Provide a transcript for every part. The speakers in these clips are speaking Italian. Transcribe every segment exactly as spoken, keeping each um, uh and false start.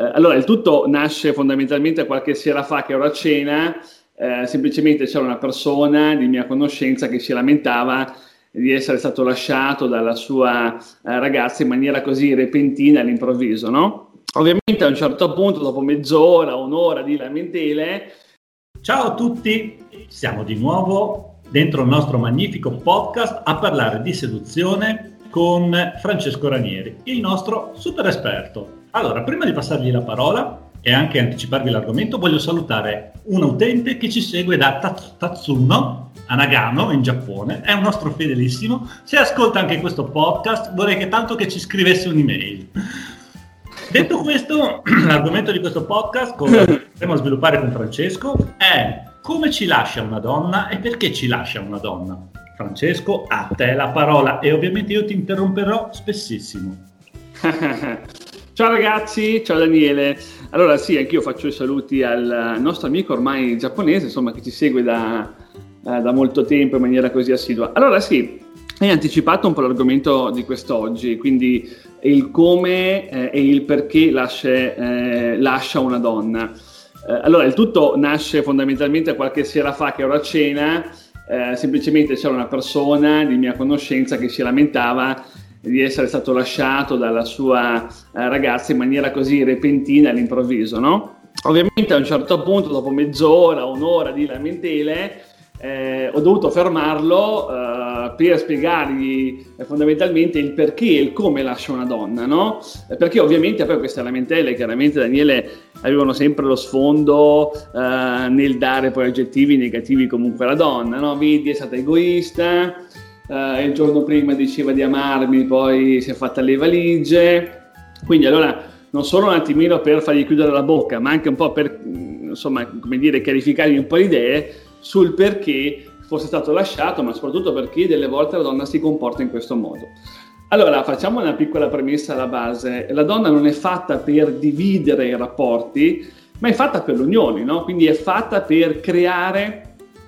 Eh, allora, il tutto nasce fondamentalmente qualche sera fa, che ero a cena, eh, semplicemente c'era una persona di mia conoscenza che si lamentava di essere stato lasciato dalla sua eh, ragazza in maniera così repentina, all'improvviso, no? Ovviamente a un certo punto, dopo mezz'ora, un'ora di lamentele... Ciao a tutti, siamo di nuovo dentro il nostro magnifico podcast a parlare di seduzione con Francesco Ranieri, il nostro super esperto. Allora, prima di passargli la parola e anche anticiparvi l'argomento, voglio salutare un utente che ci segue da Tatsuno a Nagano in Giappone, è un nostro fedelissimo. Se ascolta anche questo podcast, vorrei che tanto che ci scrivesse un'email. Detto questo, l'argomento di questo podcast, come andremo a sviluppare con Francesco, è come ci lascia una donna e perché ci lascia una donna. Francesco, a te la parola e ovviamente io ti interromperò spessissimo. Ciao ragazzi, ciao Daniele. Allora sì, anch'io faccio i saluti al nostro amico ormai giapponese, insomma, che ci segue da, da molto tempo in maniera così assidua. Allora sì, hai anticipato un po' l'argomento di quest'oggi, quindi il come eh, e il perché lascia, eh, lascia una donna. Eh, allora, il tutto nasce fondamentalmente qualche sera fa, che ero a cena, eh, semplicemente c'era una persona di mia conoscenza che si lamentava di essere stato lasciato dalla sua eh, ragazza in maniera così repentina, all'improvviso, no? Ovviamente a un certo punto, dopo mezz'ora, un'ora di lamentele, Eh, ho dovuto fermarlo eh, per spiegargli eh, fondamentalmente il perché e il come lascia una donna, no? Perché ovviamente poi queste lamentele, chiaramente Daniele, avevano sempre lo sfondo eh, nel dare poi aggettivi negativi comunque alla donna, no? Vedi, è stata egoista, eh, il giorno prima diceva di amarmi, poi si è fatta le valigie, quindi allora non solo un attimino per fargli chiudere la bocca, ma anche un po' per, insomma, come dire, chiarificargli un po' le idee sul perché fosse stato lasciato, ma soprattutto perché delle volte la donna si comporta in questo modo. Allora, facciamo una piccola premessa alla base. La donna non è fatta per dividere i rapporti, ma è fatta per l'unione, no? Quindi è fatta per creare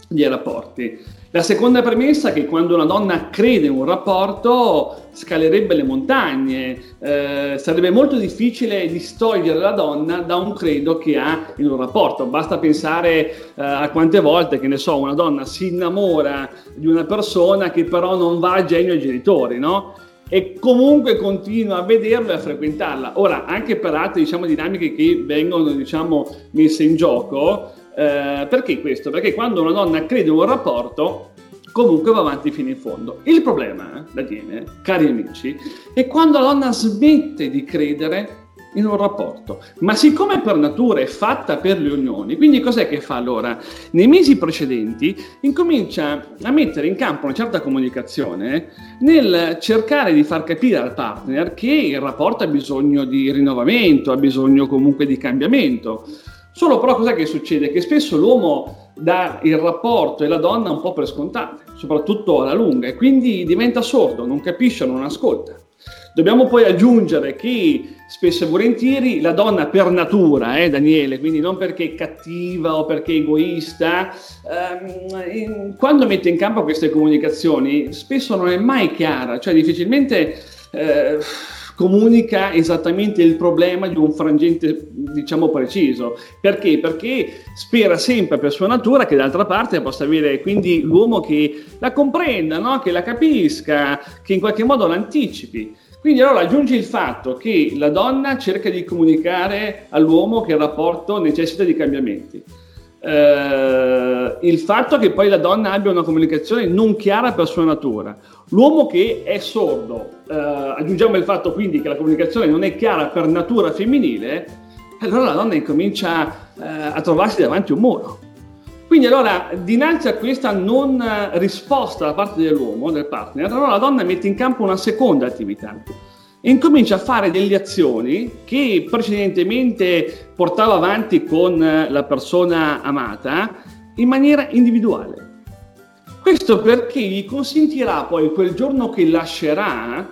dei rapporti. La seconda premessa è che quando una donna crede in un rapporto scalerebbe le montagne, eh, sarebbe molto difficile distogliere la donna da un credo che ha in un rapporto. Basta pensare eh, a quante volte, che ne so, una donna si innamora di una persona che però non va a genio ai genitori, no? E comunque continua a vederlo e a frequentarla. Ora, anche per altre, diciamo, dinamiche che vengono, diciamo, messe in gioco. Eh, perché questo? Perché quando una donna crede in un rapporto comunque va avanti fino in fondo. Il problema, Daniele, cari amici, è quando la donna smette di credere in un rapporto, ma siccome per natura è fatta per le unioni, quindi cos'è che fa allora? Nei mesi precedenti incomincia a mettere in campo una certa comunicazione nel cercare di far capire al partner che il rapporto ha bisogno di rinnovamento, ha bisogno comunque di cambiamento. Solo però cos'è che succede? Che spesso l'uomo dà il rapporto e la donna un po' per scontate, soprattutto alla lunga, e quindi diventa sordo, non capisce, non ascolta. Dobbiamo poi aggiungere che spesso e volentieri la donna per natura, eh, Daniele, quindi non perché è cattiva o perché è egoista, ehm, quando mette in campo queste comunicazioni spesso non è mai chiara, cioè difficilmente... Eh, comunica esattamente il problema di un frangente, diciamo, preciso. Perché? Perché spera sempre per sua natura che d'altra parte possa avere quindi l'uomo che la comprenda, no? Che la capisca, che in qualche modo l'anticipi. Quindi allora aggiungi il fatto che la donna cerca di comunicare all'uomo che il rapporto necessita di cambiamenti. Uh, il fatto che poi la donna abbia una comunicazione non chiara per sua natura, l'uomo che è sordo, uh, aggiungiamo il fatto quindi che la comunicazione non è chiara per natura femminile, allora la donna incomincia uh, a trovarsi davanti a un muro. Quindi allora dinanzi a questa non risposta da parte dell'uomo, del partner, allora la donna mette in campo una seconda attività e incomincia a fare delle azioni che precedentemente portava avanti con la persona amata in maniera individuale. Questo perché gli consentirà poi quel giorno che lascerà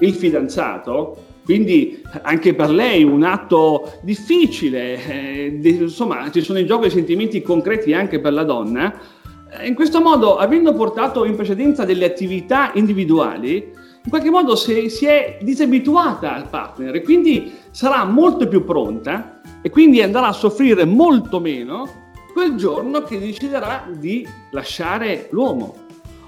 il fidanzato, quindi anche per lei un atto difficile, eh, insomma ci sono in gioco i sentimenti concreti anche per la donna, in questo modo avendo portato in precedenza delle attività individuali, in qualche modo se, si è disabituata al partner e quindi sarà molto più pronta e quindi andrà a soffrire molto meno quel giorno che deciderà di lasciare l'uomo.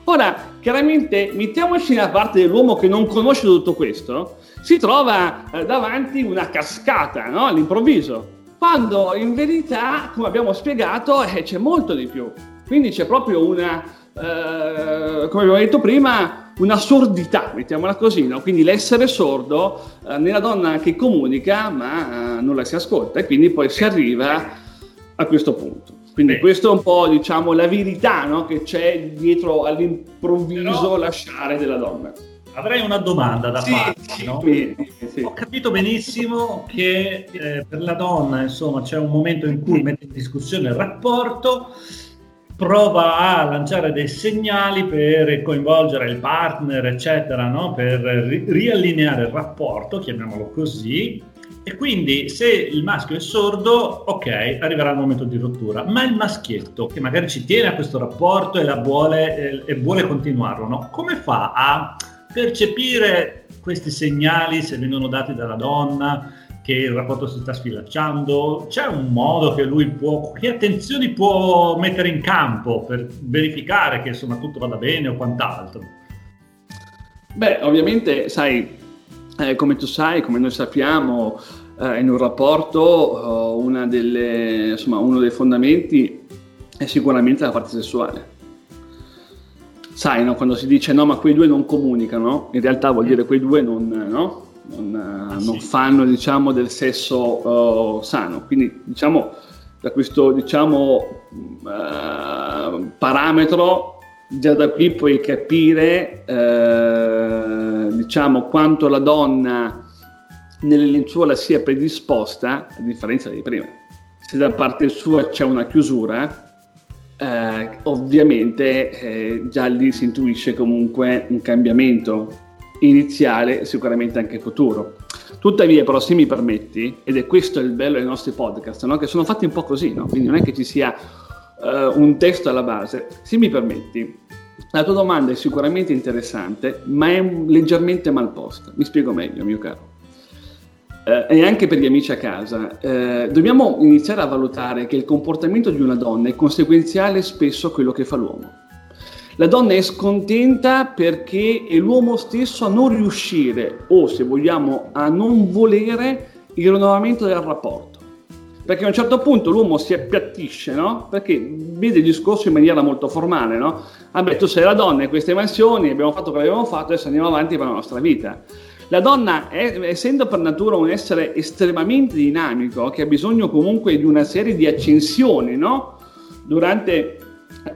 Ora, chiaramente, mettiamoci nella parte dell'uomo che non conosce tutto questo, si trova eh, davanti una cascata, no? All'improvviso, quando in verità, come abbiamo spiegato, eh, c'è molto di più. Quindi c'è proprio una, eh, come abbiamo detto prima, una sordità, mettiamola così, no? Quindi l'essere sordo eh, nella donna che comunica ma eh, non la si ascolta, e quindi poi si arriva a questo punto. Quindi questo è un po', diciamo, la verità, no? Che c'è dietro all'improvviso Però, lasciare della donna. Avrei una domanda da sì, farti, sì, no? Sì, sì. Ho capito benissimo che eh, per la donna, insomma, c'è un momento in cui mette in discussione il rapporto, prova a lanciare dei segnali per coinvolgere il partner, eccetera, no? Per ri- riallineare il rapporto, chiamiamolo così. E quindi se il maschio è sordo, ok, arriverà il momento di rottura, ma il maschietto che magari ci tiene a questo rapporto e la vuole e, e vuole continuarlo, no? Come fa a percepire questi segnali se vengono dati dalla donna che il rapporto si sta sfilacciando? C'è un modo che lui può, che attenzioni può mettere in campo per verificare che insomma tutto vada bene o quant'altro? Beh, ovviamente sai, Eh, come tu sai, come noi sappiamo, eh, in un rapporto eh, una delle, insomma, uno dei fondamenti è sicuramente la parte sessuale. Sai, no? Quando si dice no, ma quei due non comunicano, in realtà vuol dire quei due non, no? non, ah, non sì. fanno, diciamo, del sesso uh, sano. Quindi, diciamo, da questo, diciamo, uh, parametro, già da qui puoi capire eh, diciamo quanto la donna nelle lenzuola sia predisposta, a differenza di prima. Se da parte sua c'è una chiusura, eh, ovviamente eh, già lì si intuisce comunque un cambiamento iniziale, sicuramente anche futuro. Tuttavia, però, se mi permetti, ed è questo il bello dei nostri podcast, no? Che sono fatti un po' così, no? Quindi non è che ci sia Uh, un testo alla base. Se mi permetti, la tua domanda è sicuramente interessante, ma è leggermente mal posta. Mi spiego meglio, mio caro, uh, e anche per gli amici a casa. Uh, dobbiamo iniziare a valutare che il comportamento di una donna è conseguenziale spesso a quello che fa l'uomo. La donna è scontenta perché è l'uomo stesso a non riuscire, o se vogliamo a non volere, il rinnovamento del rapporto. Perché a un certo punto l'uomo si appiattisce, no? Perché vede il discorso in maniera molto formale, no? Ah beh, tu sei la donna e queste mansioni, abbiamo fatto quello che abbiamo fatto, adesso andiamo avanti per la nostra vita. La donna, è, essendo per natura un essere estremamente dinamico, che ha bisogno comunque di una serie di accensioni, no? Durante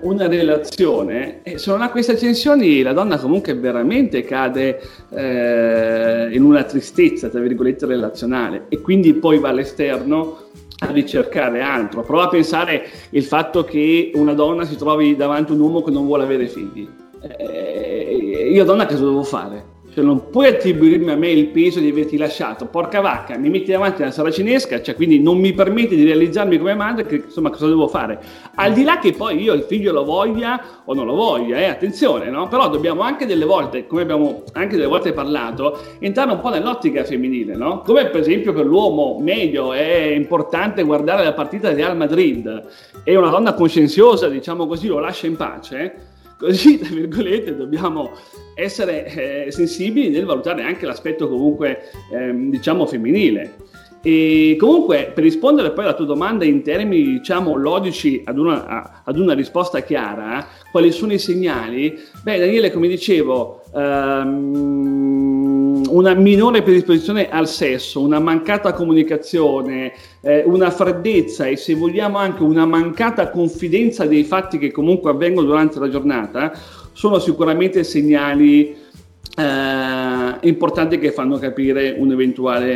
una relazione, e se non ha queste accensioni la donna comunque veramente cade eh, in una tristezza, tra virgolette, relazionale, e quindi poi va all'esterno a ricercare altro. Prova a pensare il fatto che una donna si trovi davanti a un uomo che non vuole avere figli. Eh, io donna che cosa devo fare? Cioè, non puoi attribuirmi a me il peso di averti lasciato, porca vacca, mi metti davanti alla saracinesca, cioè quindi non mi permette di realizzarmi come madre, che insomma cosa devo fare? Al di là che poi io il figlio lo voglia o non lo voglia, eh, attenzione, no? Però dobbiamo anche delle volte, come abbiamo anche delle volte parlato, entrare un po' nell'ottica femminile, no? Come per esempio per l'uomo medio è importante guardare la partita del Real Madrid e una donna coscienziosa, diciamo così, lo lascia in pace, così, tra virgolette, dobbiamo essere eh, sensibili nel valutare anche l'aspetto comunque, ehm, diciamo, femminile. E comunque, per rispondere poi alla tua domanda in termini, diciamo, logici, ad una, a, ad una risposta chiara, quali sono i segnali? Beh, Daniele, come dicevo, ehm, una minore predisposizione al sesso, una mancata comunicazione, eh, una freddezza e, se vogliamo, anche una mancata confidenza dei fatti che comunque avvengono durante la giornata, sono sicuramente segnali Eh, importanti che fanno capire un'eventuale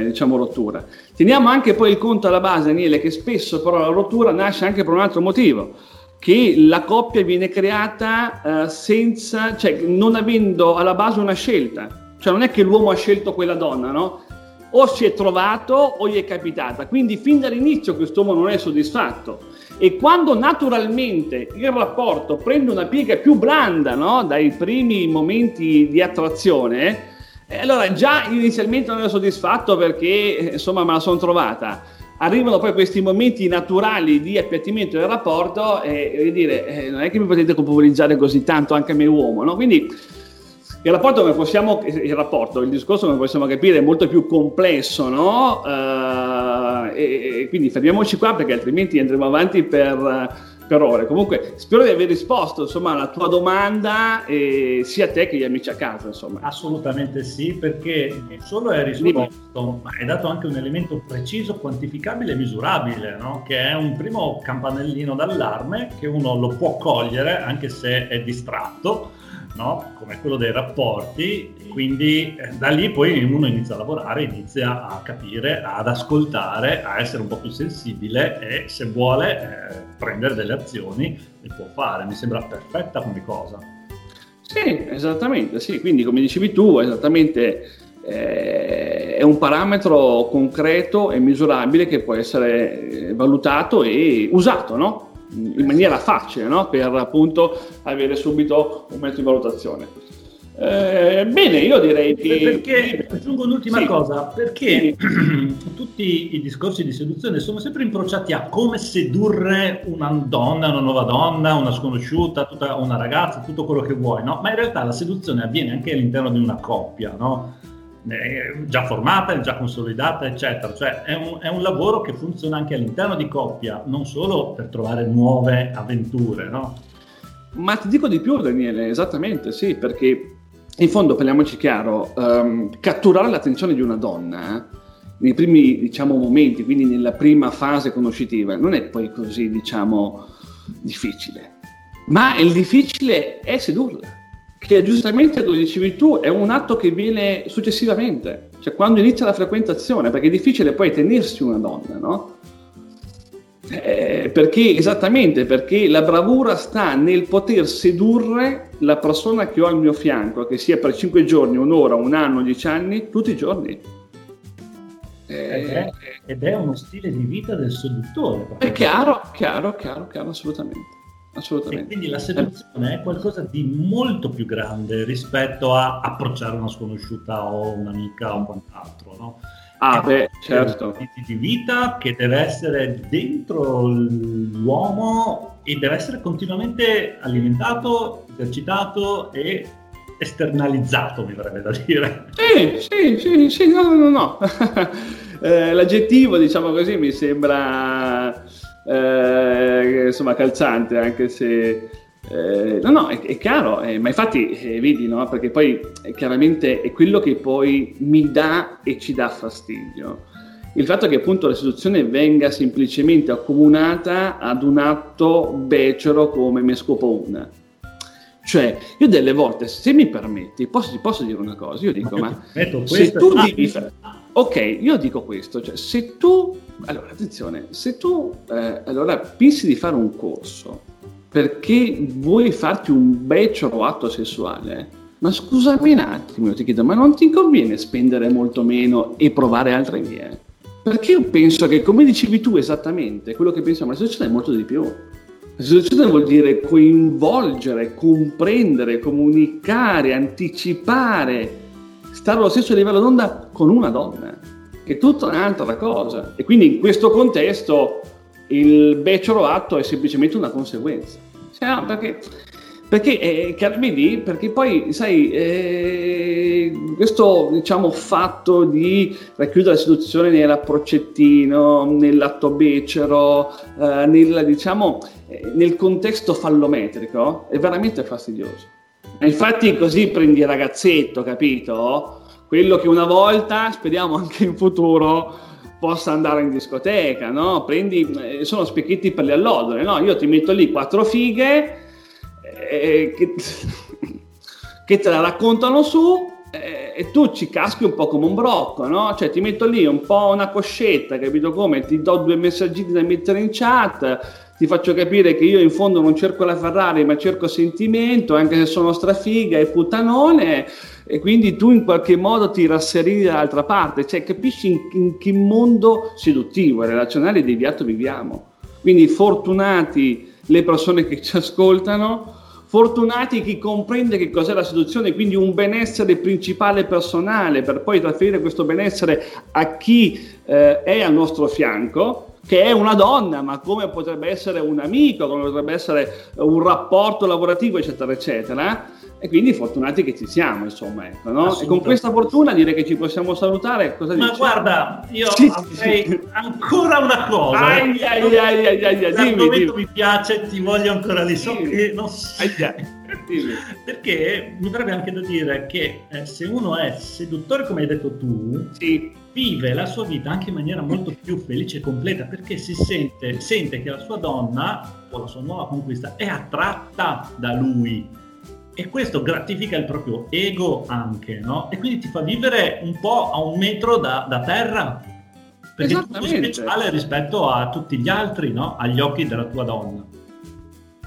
eh, diciamo rottura. Teniamo anche poi il conto alla base, Daniele, che spesso però la rottura nasce anche per un altro motivo, che la coppia viene creata eh, senza, cioè non avendo alla base una scelta, cioè non è che l'uomo ha scelto quella donna, no? O si è trovato o gli è capitata, quindi fin dall'inizio quest'uomo non è soddisfatto. E quando naturalmente il rapporto prende una piega più blanda, no? Dai primi momenti di attrazione, E allora già inizialmente non ero soddisfatto perché insomma me la sono trovata. Arrivano poi questi momenti naturali di appiattimento del rapporto e, e dire eh, non è che mi potete colpevolizzare così tanto, anche me uomo, no? Quindi il rapporto, come possiamo, il rapporto, il discorso come possiamo capire è molto più complesso, no? Uh, e, e quindi fermiamoci qua perché altrimenti andremo avanti per, per ore. Comunque spero di aver risposto insomma alla tua domanda, eh, sia a te che agli amici a casa, insomma. Assolutamente sì, perché non solo è risposto, ma è dato anche un elemento preciso, quantificabile e misurabile, no? Che è un primo campanellino d'allarme che uno lo può cogliere anche se è distratto, no? Come quello dei rapporti, quindi eh, da lì poi uno inizia a lavorare, inizia a capire, ad ascoltare, a essere un po' più sensibile e se vuole eh, prendere delle azioni le può fare. Mi sembra perfetta come cosa. Sì, esattamente, sì. Quindi come dicevi tu, esattamente eh, è un parametro concreto e misurabile che può essere valutato e usato, no? In maniera facile, no? Per appunto avere subito un mezzo di valutazione. Eh, bene, io direi che... Perché, aggiungo un'ultima sì. cosa, perché sì. tutti i discorsi di seduzione sono sempre improcciati a come sedurre una donna, una nuova donna, una sconosciuta, tutta una ragazza, tutto quello che vuoi, no? Ma in realtà la seduzione avviene anche all'interno di una coppia, no? Eh, già formata, già consolidata, eccetera. Cioè è un, è un lavoro che funziona anche all'interno di coppia, non solo per trovare nuove avventure, no? Ma ti dico di più, Daniele, esattamente sì, perché in fondo, parliamoci chiaro, um, catturare l'attenzione di una donna nei primi, diciamo, momenti, quindi nella prima fase conoscitiva, non è poi così, diciamo, difficile, ma il difficile è sedurla, che giustamente, lo dicevi tu, è un atto che viene successivamente, cioè quando inizia la frequentazione, perché è difficile poi tenersi una donna, no? Eh, perché, esattamente, perché la bravura sta nel poter sedurre la persona che ho al mio fianco, che sia per cinque giorni, un'ora, un anno, dieci anni, tutti i giorni. Ed è, ed è uno stile di vita del seduttore. È chiaro, chiaro, chiaro, chiaro, assolutamente. Assolutamente. E quindi la seduzione è qualcosa di molto più grande rispetto a approcciare una sconosciuta o un'amica o quant'altro, no? Ah, è beh, certo. Di vita che deve essere dentro l'uomo e deve essere continuamente alimentato, esercitato e esternalizzato, mi verrebbe da dire. Sì, sì, sì, sì, no, no, no. eh, l'aggettivo, diciamo così, mi sembra... Eh, insomma calzante, anche se eh, no no è, è chiaro, eh, ma infatti eh, vedi, no? Perché poi eh, chiaramente è quello che poi mi dà e ci dà fastidio, il fatto che appunto la seduzione venga semplicemente accomunata ad un atto becero come me scopo una. Cioè io delle volte, se mi permetti, posso, ti posso dire una cosa, io dico ma, ma se tu è... devi fare... ok, io dico questo, cioè se tu allora attenzione, se tu eh, allora pensi di fare un corso perché vuoi farti un becero atto sessuale, ma scusami un attimo, io ti chiedo, ma non ti conviene spendere molto meno e provare altre vie? Perché io penso che, come dicevi tu esattamente, quello che pensiamo, la società è molto di più. La società vuol dire coinvolgere, comprendere, comunicare, anticipare, stare allo stesso livello d'onda con una donna, che è tutta un'altra cosa. E quindi in questo contesto il becero atto è semplicemente una conseguenza. Cioè, no, perché, perché, eh, vedi, perché poi, sai, eh, questo, diciamo, fatto di racchiudere la seduzione nell'approccettino, nell'atto becero, eh, nel, diciamo, nel contesto fallometrico, è veramente fastidioso. Infatti così prendi il ragazzetto, capito? Quello che una volta, speriamo anche in futuro, possa andare in discoteca, no? Prendi, sono specchietti per le allodole, no? Io ti metto lì quattro fighe eh, che, che te la raccontano su eh, e tu ci caschi un po' come un brocco, no? Cioè ti metto lì un po' una coscetta, capito come? Ti do due messaggini da mettere in chat, ti faccio capire che io in fondo non cerco la Ferrari ma cerco sentimento, anche se sono strafiga e puttanone, e quindi tu in qualche modo ti rasseri dall'altra parte. Cioè capisci in, in che mondo seduttivo e relazionale e deviato viviamo. Quindi fortunati le persone che ci ascoltano, Fortunati chi comprende che cos'è la seduzione, quindi un benessere principale personale, per poi trasferire questo benessere a chi eh, è al nostro fianco, che è una donna, ma come potrebbe essere un amico, come potrebbe essere un rapporto lavorativo, eccetera, eccetera. E quindi fortunati che ci siamo, insomma, ecco, no? E con questa fortuna dire che ci possiamo salutare. Cosa ma dice? Guarda, io sì, avrei sì. ancora una cosa. Ai, ai, ai, ai, ai, l'argomento dimmi, mi piace, ti voglio ancora lì. So che non so. Perché mi verrebbe anche da dire che eh, se uno è seduttore, come hai detto tu, sì. vive la sua vita anche in maniera molto più felice e completa, perché si sente, sente che la sua donna o la sua nuova conquista è attratta da lui. E questo gratifica il proprio ego anche, no? E quindi ti fa vivere un po' a un metro da, da terra, perché tu sei speciale rispetto a tutti gli altri, no? Agli occhi della tua donna.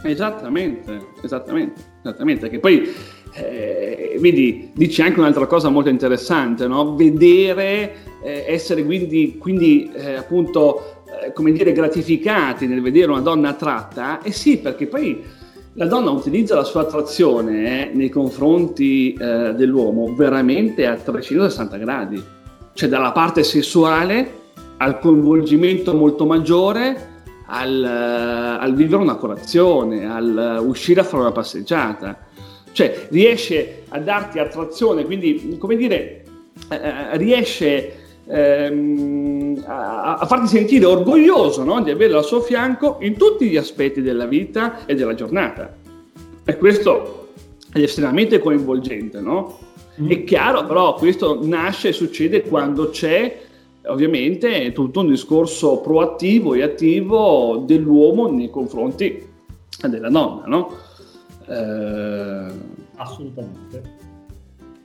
Esattamente, esattamente, esattamente. Che poi, eh, vedi, dici anche un'altra cosa molto interessante, no? Vedere, eh, essere quindi, quindi eh, appunto, eh, come dire, gratificati nel vedere una donna attratta. E eh sì, perché poi la donna utilizza la sua attrazione eh, nei confronti eh, dell'uomo veramente a trecentosessanta gradi, cioè dalla parte sessuale al coinvolgimento molto maggiore, al, uh, al vivere una colazione, al uh, uscire a fare una passeggiata, cioè riesce a darti attrazione, quindi come dire eh, riesce ehm, a, a farti sentire orgoglioso, no? Di averla al suo fianco in tutti gli aspetti della vita e della giornata, e questo è estremamente coinvolgente, no? Mm. È chiaro, però questo nasce e succede quando c'è ovviamente tutto un discorso proattivo e attivo dell'uomo nei confronti della donna, no? Eh... assolutamente.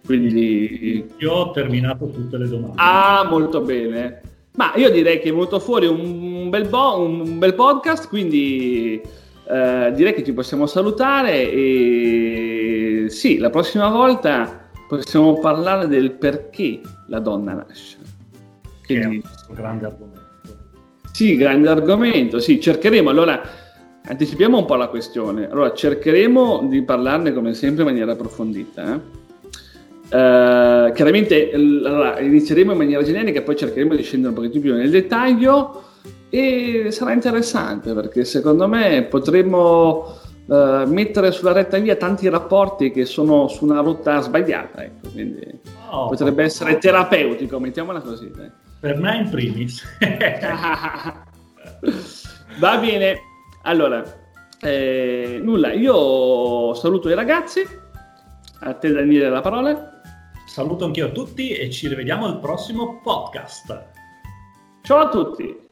Quindi io ho terminato tutte le domande. Ah, molto bene. Ma io direi che è venuto fuori un bel, bo- un bel podcast, quindi eh, direi che ci possiamo salutare. E sì, la prossima volta possiamo parlare del perché la donna nasce. Che è un grande argomento. Sì, grande argomento. Sì, cercheremo allora. Anticipiamo un po' la questione. Allora, cercheremo di parlarne come sempre in maniera approfondita. Eh? Uh, chiaramente allora, inizieremo in maniera generica, poi cercheremo di scendere un pochettino più nel dettaglio, e sarà interessante perché secondo me potremo uh, mettere sulla retta via tanti rapporti che sono su una rotta sbagliata, ecco. Quindi oh, potrebbe essere terapeutico, mettiamola così, eh. Per me in primis. Va bene, allora eh, nulla, io saluto i ragazzi, a te Daniele la parola. Saluto anch'io a tutti e ci rivediamo al prossimo podcast. Ciao a tutti!